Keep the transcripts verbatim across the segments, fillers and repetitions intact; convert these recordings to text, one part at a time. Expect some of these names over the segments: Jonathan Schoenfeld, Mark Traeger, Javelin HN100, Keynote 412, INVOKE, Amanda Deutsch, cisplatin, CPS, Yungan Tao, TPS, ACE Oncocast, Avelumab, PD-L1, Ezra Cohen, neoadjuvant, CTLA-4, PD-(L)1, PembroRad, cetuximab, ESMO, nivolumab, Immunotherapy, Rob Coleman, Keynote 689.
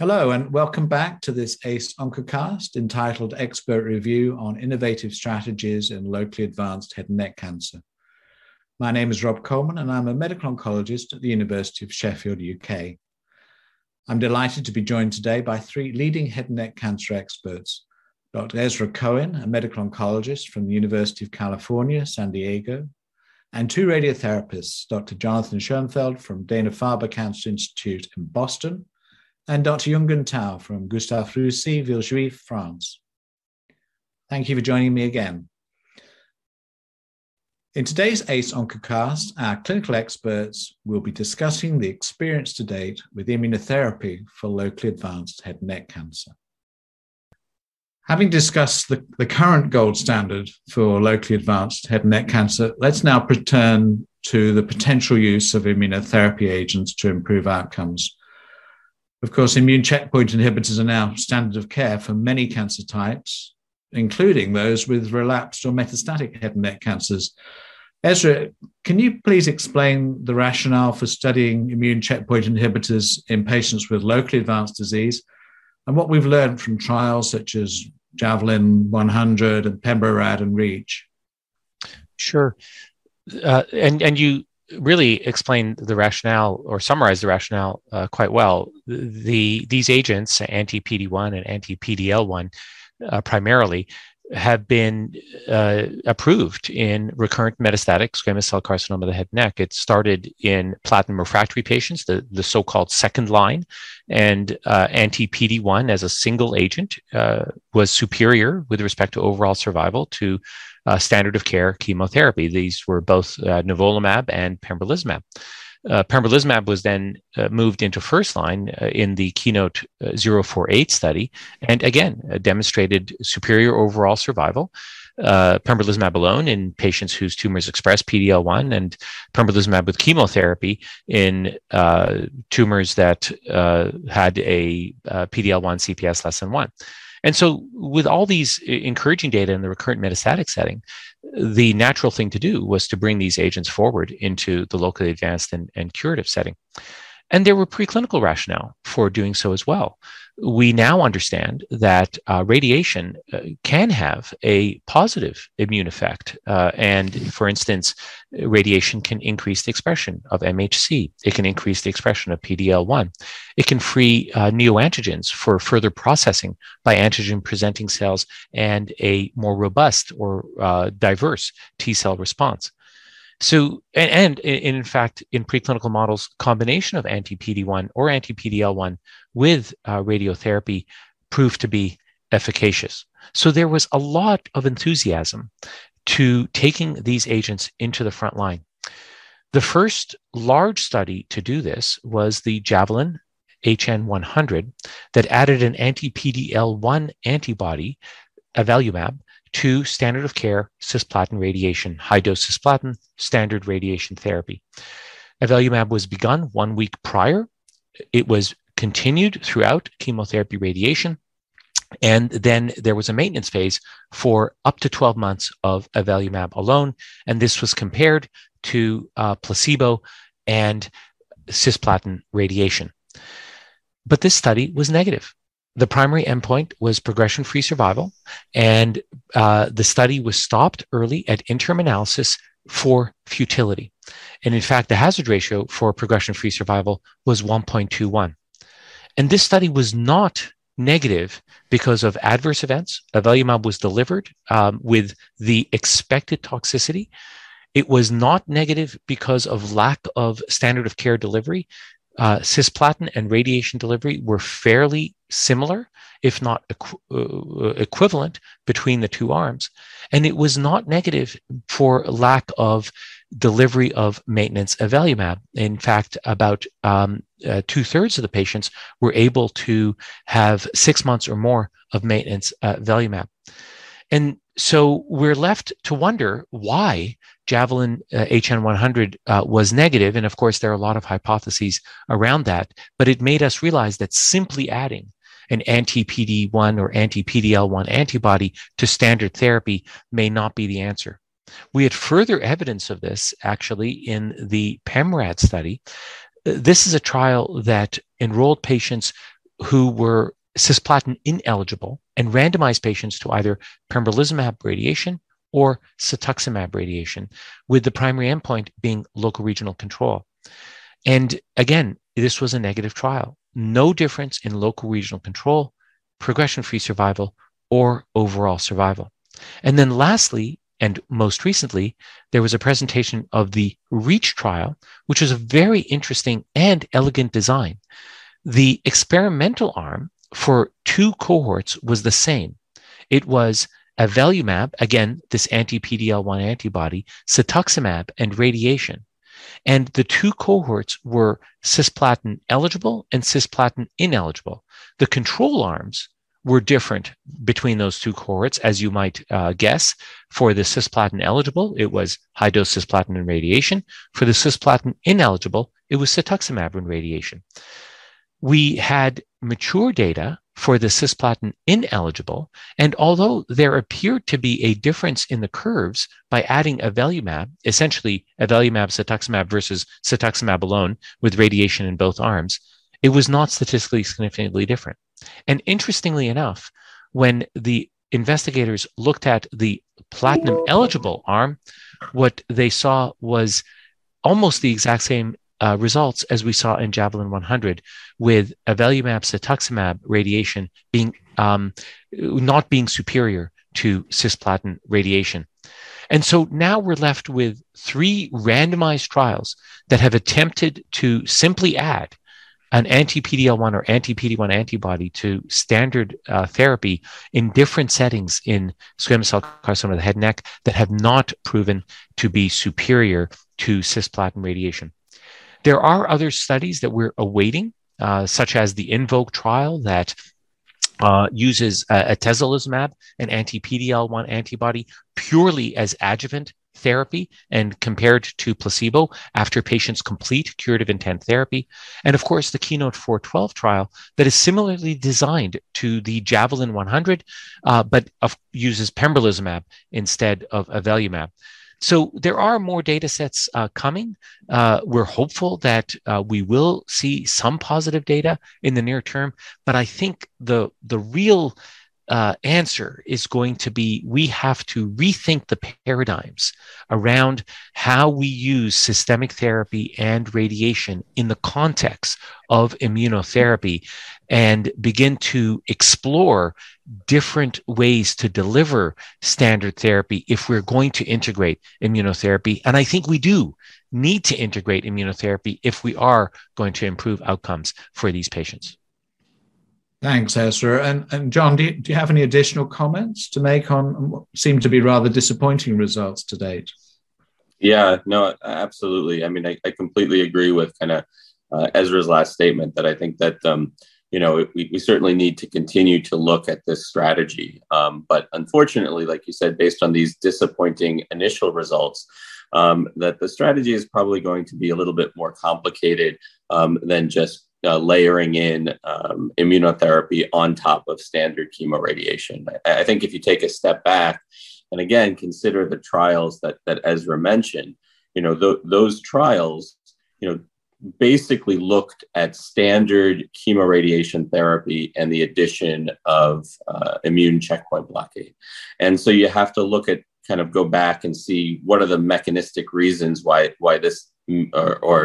Hello and welcome back to this ACE Oncocast entitled Expert Review on Innovative Strategies in Locally Advanced Head and Neck Cancer. My name is Rob Coleman and I'm a medical oncologist at the University of Sheffield, U K. I'm delighted to be joined today by three leading head and neck cancer experts, Doctor Ezra Cohen, a medical oncologist from the University of California, San Diego, and two radiotherapists, Doctor Jonathan Schoenfeld from Dana-Farber Cancer Institute in Boston, and Doctor Yungan Tao from Gustave Roussy Villejuif, France. Thank you for joining me again. In today's ACE Oncocast, our clinical experts will be discussing the experience to date with immunotherapy for locally advanced head and neck cancer. Having discussed the, the current gold standard for locally advanced head and neck cancer, let's now return to the potential use of immunotherapy agents to improve outcomes. Of course, immune checkpoint inhibitors are now standard of care for many cancer types, including those with relapsed or metastatic head and neck cancers. Ezra, can you please explain the rationale for studying immune checkpoint inhibitors in patients with locally advanced disease and what we've learned from trials such as Javelin one hundred and PembroRad and REACH? Sure. Uh, and, and you... really explain the rationale or summarize the rationale uh, quite well. The, these agents, anti-P D one and anti-P D L one uh, primarily, have been uh, approved in recurrent metastatic squamous cell carcinoma of the head and neck. It started in platinum refractory patients, the, the so-called second line, and uh, anti-P D one as a single agent uh, was superior with respect to overall survival to uh, standard of care chemotherapy. These were both uh, nivolumab and pembrolizumab. Uh, pembrolizumab was then uh, moved into first line uh, in the Keynote oh four eight study, and again uh, demonstrated superior overall survival. Uh, pembrolizumab alone in patients whose tumors express P D L one, and pembrolizumab with chemotherapy in uh, tumors that uh, had a uh, P D L one C P S less than one. And so with all these encouraging data in the recurrent metastatic setting, the natural thing to do was to bring these agents forward into the locally advanced and, and curative setting. And there were preclinical rationale for doing so as well. We now understand that uh, radiation uh, can have a positive immune effect. Uh, and for instance, radiation can increase the expression of M H C. It can increase the expression of P D L one. It can free uh, neoantigens for further processing by antigen-presenting cells and a more robust or uh, diverse T-cell response. So, and, and in fact, in preclinical models, combination of anti-P D one or anti-P D L one with uh, radiotherapy proved to be efficacious. So there was a lot of enthusiasm to taking these agents into the front line. The first large study to do this was the Javelin H N one hundred that added an anti-P D L one antibody, Avelumab, to standard of care cisplatin radiation, high-dose cisplatin, standard radiation therapy. Avelumab was begun one week prior. It was continued throughout chemotherapy radiation, and then there was a maintenance phase for up to twelve months of avelumab alone, and this was compared to uh, placebo and cisplatin radiation. But this study was negative. The primary endpoint was progression-free survival, and uh, the study was stopped early at interim analysis for futility. And in fact, the hazard ratio for progression-free survival was one point two one. And this study was not negative because of adverse events. Avelumab was delivered um, with the expected toxicity. It was not negative because of lack of standard of care delivery. Uh, cisplatin and radiation delivery were fairly similar, if not equ- uh, equivalent, between the two arms. And it was not negative for lack of delivery of maintenance avelumab. In fact, about um, uh, two-thirds of the patients were able to have six months or more of maintenance uh, avelumab. And so we're left to wonder why Javelin uh, H N one hundred uh, was negative. And of course, there are a lot of hypotheses around that, but it made us realize that simply adding an anti-P D one or anti-P D L one antibody to standard therapy may not be the answer. We had further evidence of this actually in the PembroRad study. This is a trial that enrolled patients who were cisplatin ineligible and randomized patients to either pembrolizumab radiation or cetuximab radiation, with the primary endpoint being local regional control. And again, this was a negative trial. No difference in local regional control, progression-free survival, or overall survival. And then lastly, and most recently, there was a presentation of the REACH trial, which is a very interesting and elegant design. The experimental arm for two cohorts was the same. It was avelumab, again, this anti-P D-L one antibody, cetuximab, and radiation. And the two cohorts were cisplatin eligible and cisplatin ineligible. The control arms were different between those two cohorts, as you might uh, guess. For the cisplatin eligible, it was high-dose cisplatin and radiation. For the cisplatin ineligible, it was cetuximab and radiation. We had mature data for the cisplatin ineligible, and although there appeared to be a difference in the curves by adding avelumab, essentially avelumab, cetuximab versus cetuximab alone with radiation in both arms, it was not statistically significantly different. And interestingly enough, when the investigators looked at the platinum-eligible arm, what they saw was almost the exact same uh, results as we saw in Javelin one hundred, with avelumab, cetuximab radiation being um, not being superior to cisplatin radiation. And so now we're left with three randomized trials that have attempted to simply add an anti-P D-L one or anti-P D one antibody to standard uh, therapy in different settings in squamous cell carcinoma of the head and neck that have not proven to be superior to cisplatin radiation. There are other studies that we're awaiting, uh, such as the INVOKE trial that uh, uses uh, atezolizumab, an anti-P D-L one antibody, purely as adjuvant therapy and compared to placebo after patients complete curative intent therapy. And of course, the Keynote four twelve trial that is similarly designed to the Javelin one hundred, uh, but of, uses pembrolizumab instead of avelumab. So there are more data sets uh, coming. Uh, we're hopeful that uh, we will see some positive data in the near term, but I think the, the real Uh, answer is going to be we have to rethink the paradigms around how we use systemic therapy and radiation in the context of immunotherapy and begin to explore different ways to deliver standard therapy if we're going to integrate immunotherapy. And I think we do need to integrate immunotherapy if we are going to improve outcomes for these patients. Thanks, Ezra. And, and John, do you, do you have any additional comments to make on what seem to be rather disappointing results to date? Yeah, no, absolutely. I mean, I, I completely agree with kind of uh, Ezra's last statement that I think that, um, you know, we, we certainly need to continue to look at this strategy. Um, but unfortunately, like you said, based on these disappointing initial results, um, that the strategy is probably going to be a little bit more complicated um, than just Uh, layering in um, immunotherapy on top of standard chemoradiation. I, I think if you take a step back and again consider the trials that that Ezra mentioned, you know, th- those trials, you know, basically looked at standard chemoradiation therapy and the addition of uh, immune checkpoint blockade. And so you have to look at kind of go back and see what are the mechanistic reasons why why this or, or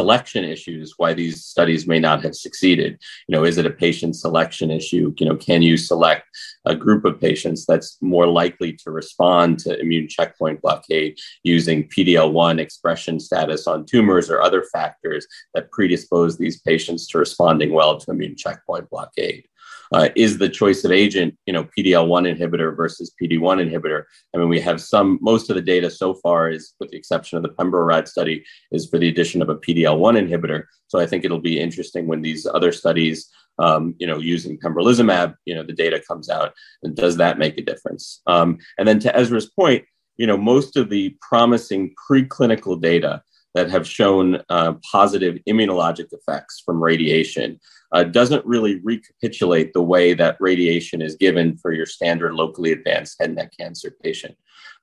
selection issues, why these studies may not have succeeded. You know, is it a patient selection issue? You know, can you select a group of patients that's more likely to respond to immune checkpoint blockade using P D-L one expression status on tumors or other factors that predispose these patients to responding well to immune checkpoint blockade? Uh, is the choice of agent, you know, P D-L one inhibitor versus P D one inhibitor? I mean, we have some, most of the data so far is, with the exception of the PembroRad study, is for the addition of a P D-L one inhibitor. So I think it'll be interesting when these other studies, um, you know, using pembrolizumab, you know, the data comes out, and does that make a difference? Um, and then to Ezra's point, you know, most of the promising preclinical data that have shown uh, positive immunologic effects from radiation uh, doesn't really recapitulate the way that radiation is given for your standard locally advanced head and neck cancer patient.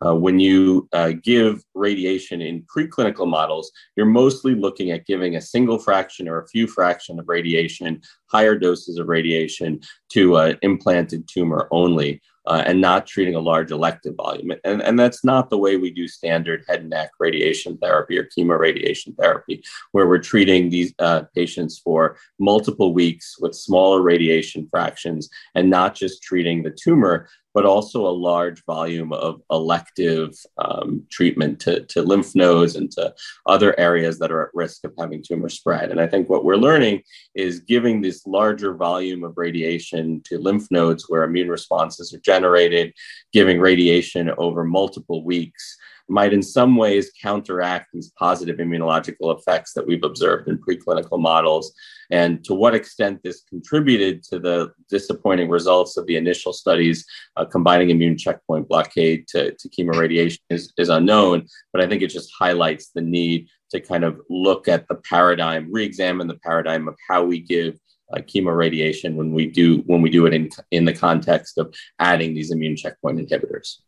Uh, when you uh, give radiation in preclinical models, you're mostly looking at giving a single fraction or a few fraction of radiation, higher doses of radiation to an uh, implanted tumor only, uh, and not treating a large elective volume. And, and that's not the way we do standard head and neck radiation therapy or chemoradiation therapy, where we're treating these uh, patients for multiple weeks with smaller radiation fractions and not just treating the tumor, but also a large volume of elective um, treatment to, to lymph nodes and to other areas that are at risk of having tumor spread. And I think what we're learning is giving this larger volume of radiation to lymph nodes where immune responses are generated, giving radiation over multiple weeks, might in some ways counteract these positive immunological effects that we've observed in preclinical models. And to what extent this contributed to the disappointing results of the initial studies uh, combining immune checkpoint blockade to, to chemoradiation is, is unknown, but I think it just highlights the need to kind of look at the paradigm, re-examine the paradigm of how we give uh, chemoradiation when we do, when we do it in, in the context of adding these immune checkpoint inhibitors.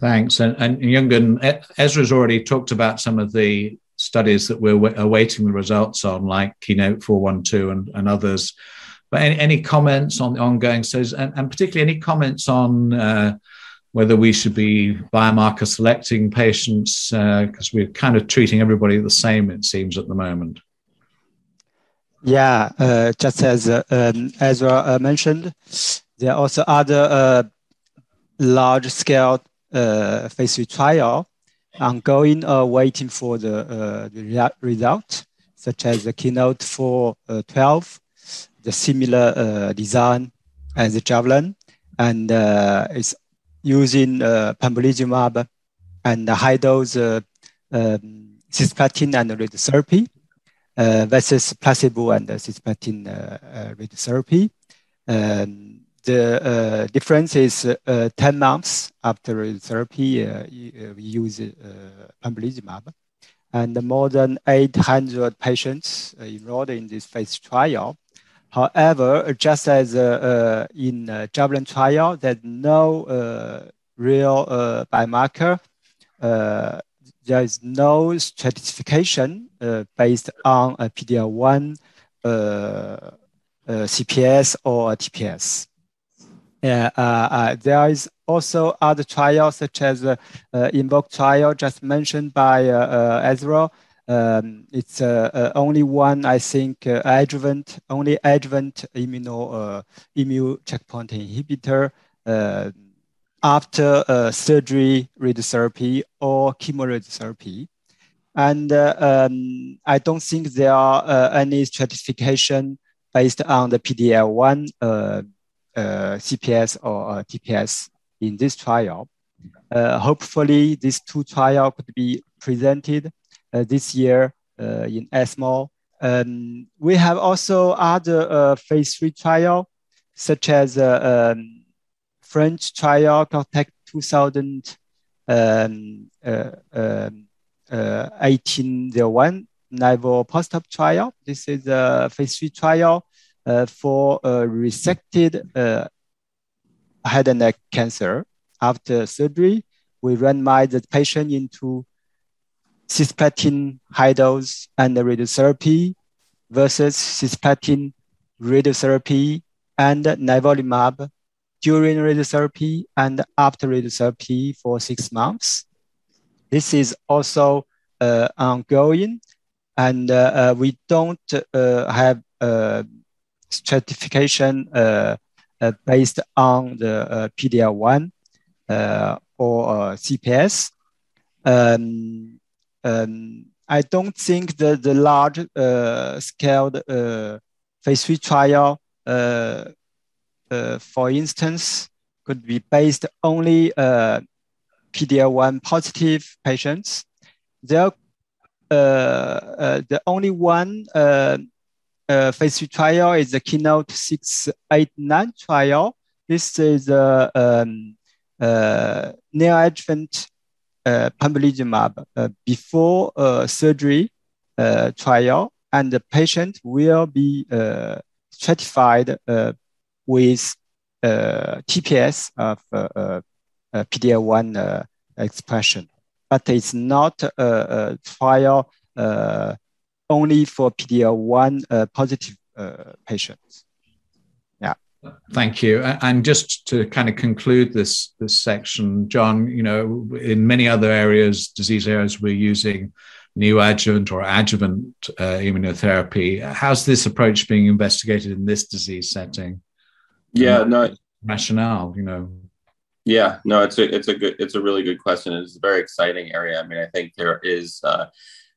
Thanks. And, and Yungan, Ezra's already talked about some of the studies that we're w- awaiting the results on, like Keynote four twelve and, and others. But any, any comments on the ongoing studies, and, and particularly any comments on uh, whether we should be biomarker selecting patients, because uh, we're kind of treating everybody the same, it seems, at the moment? Yeah, uh, just as uh, um, Ezra uh, mentioned, there are also other uh, large-scale Uh, phase three trial ongoing or uh, waiting for the, uh, the rea- result, such as the Keynote four twelve, the similar uh, design as the Javelin, and uh, it's using uh, pembrolizumab and the high dose uh, um, cisplatin and radiotherapy uh, versus placebo and the cisplatin uh, uh, radiotherapy. Um, The uh, difference is uh, ten months after therapy, uh, we use uh, pembrolizumab. And more than eight hundred patients enrolled in this phase trial. However, just as uh, uh, in the Javelin trial, there's no uh, real uh, biomarker. Uh, there is no stratification uh, based on a P D L one, uh, uh, C P S, or a T P S. Yeah, uh, uh, there is also other trials such as the uh, uh, INVOKE trial just mentioned by uh, uh, Ezra. Um, it's uh, uh, only one, I think, uh, adjuvant, only adjuvant immuno, uh, immune checkpoint inhibitor uh, after uh, surgery, radiotherapy, or chemoradiotherapy. And uh, um, I don't think there are uh, any stratification based on the P D L one. Uh, Uh, C P S or uh, T P S in this trial. Uh, hopefully, these two trials could be presented uh, this year uh, in ESMO. Um, we have also other uh, phase three trials, such as uh, um, French trial Cortex twenty eighteen oh one, um, uh, um, uh, NIVO Post-Hop trial. This is a phase three trial Uh, for uh, resected uh, head and neck cancer. After surgery, we randomized the patient into cisplatin high dose and the radiotherapy versus cisplatin radiotherapy and nivolumab during radiotherapy and after radiotherapy for six months. This is also uh, ongoing, and uh, uh, we don't uh, have uh, stratification uh, uh, based on the uh, P D L one uh, or uh, C P S. Um, um, I don't think the, the large uh, scaled uh, phase three trial, uh, uh, for instance, could be based only uh, P D L one positive patients. There, uh, uh, the only one uh, Uh, phase three trial is the Keynote six eighty-nine trial. This is a uh, um, uh, neoadjuvant uh, pembrolizumab uh, before uh, surgery uh, trial, and the patient will be uh, stratified uh, with uh, T P S of uh, uh, uh, P D L one uh, expression. But it's not a, a trial uh, only for P D L one uh, positive uh, patients. Yeah. Thank you. And just to kind of conclude this this section, John, you know, in many other areas, disease areas, we're using neoadjuvant or adjuvant uh, immunotherapy. How's this approach being investigated in this disease setting? Yeah, um, no rationale, you know. Yeah, no, it's a it's a good it's a really good question. It's a very exciting area. I mean, I think there is uh,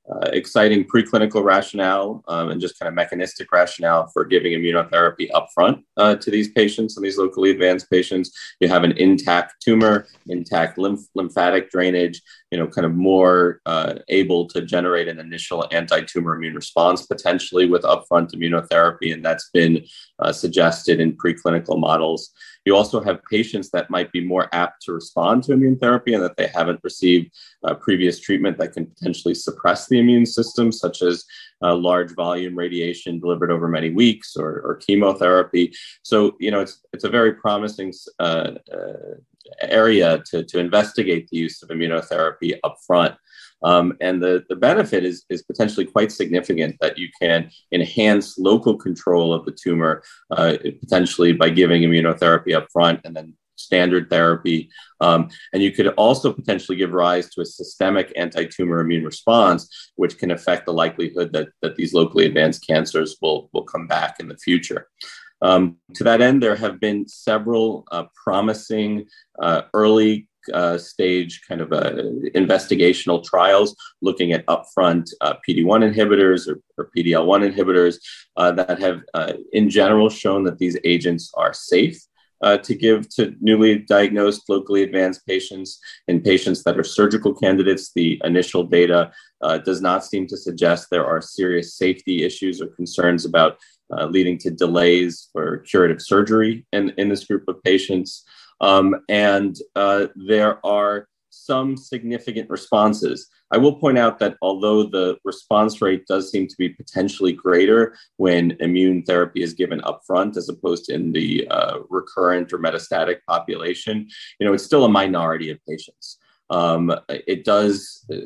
uh, exciting preclinical rationale um, and just kind of mechanistic rationale for giving immunotherapy upfront uh, to these patients and these locally advanced patients. You have an intact tumor, intact lymph lymphatic drainage. You know, kind of more uh, able to generate an initial anti-tumor immune response potentially with upfront immunotherapy, and that's been uh, suggested in preclinical models. You also have patients that might be more apt to respond to immune therapy and that they haven't received uh, previous treatment that can potentially suppress the immune system, such as uh, large volume radiation delivered over many weeks or, or chemotherapy. So, you know, it's it's a very promising uh, uh, area to, to investigate the use of immunotherapy upfront. Um, and the, the benefit is, is potentially quite significant, that you can enhance local control of the tumor uh, potentially by giving immunotherapy upfront and then standard therapy. Um, and you could also potentially give rise to a systemic anti-tumor immune response, which can affect the likelihood that, that these locally advanced cancers will, will come back in the future. Um, to that end, there have been several uh, promising uh, early Uh, stage kind of uh, investigational trials looking at upfront uh, P D one inhibitors or, or P D L one inhibitors uh, that have uh, in general shown that these agents are safe uh, to give to newly diagnosed locally advanced patients. In patients that are surgical candidates, the initial data uh, does not seem to suggest there are serious safety issues or concerns about uh, leading to delays for curative surgery in, in this group of patients. Um, and uh, there are some significant responses. I will point out that although the response rate does seem to be potentially greater when immune therapy is given upfront as opposed to in the uh, recurrent or metastatic population, you know, it's still a minority of patients. Um, it does,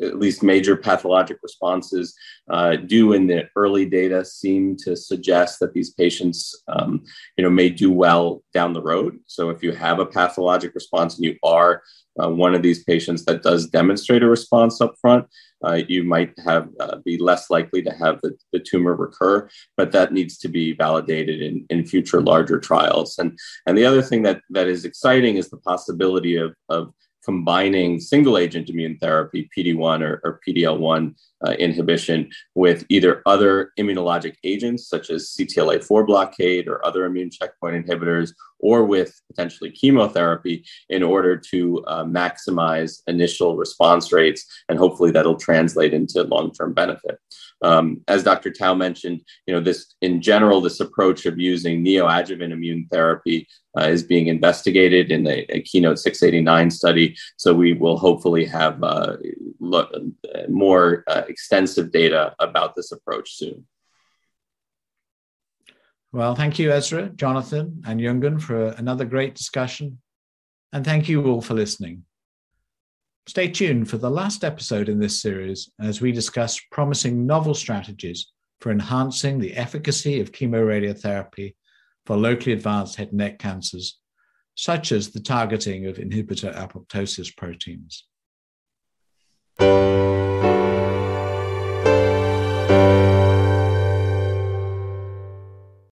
at least major pathologic responses uh, do in the early data seem to suggest that these patients, um, you know, may do well down the road. So if you have a pathologic response and you are uh, one of these patients that does demonstrate a response up front, uh, you might have uh, be less likely to have the, the tumor recur, but that needs to be validated in, in future larger trials. And and the other thing that that is exciting is the possibility of of combining single-agent immune therapy, P D one or, or P D L one uh, inhibition, with either other immunologic agents such as C T L A four blockade or other immune checkpoint inhibitors, or with potentially chemotherapy in order to uh, maximize initial response rates. And hopefully that'll translate into long-term benefit. Um, as Doctor Tao mentioned, you know, this in general, this approach of using neoadjuvant immune therapy uh, is being investigated in a, a Keynote six eighty-nine study. So we will hopefully have uh, look, uh, more uh, extensive data about this approach soon. Well, thank you, Ezra, Jonathan, and Yungan for another great discussion. And thank you all for listening. Stay tuned for the last episode in this series as we discuss promising novel strategies for enhancing the efficacy of chemoradiotherapy for locally advanced head and neck cancers, such as the targeting of inhibitor apoptosis proteins.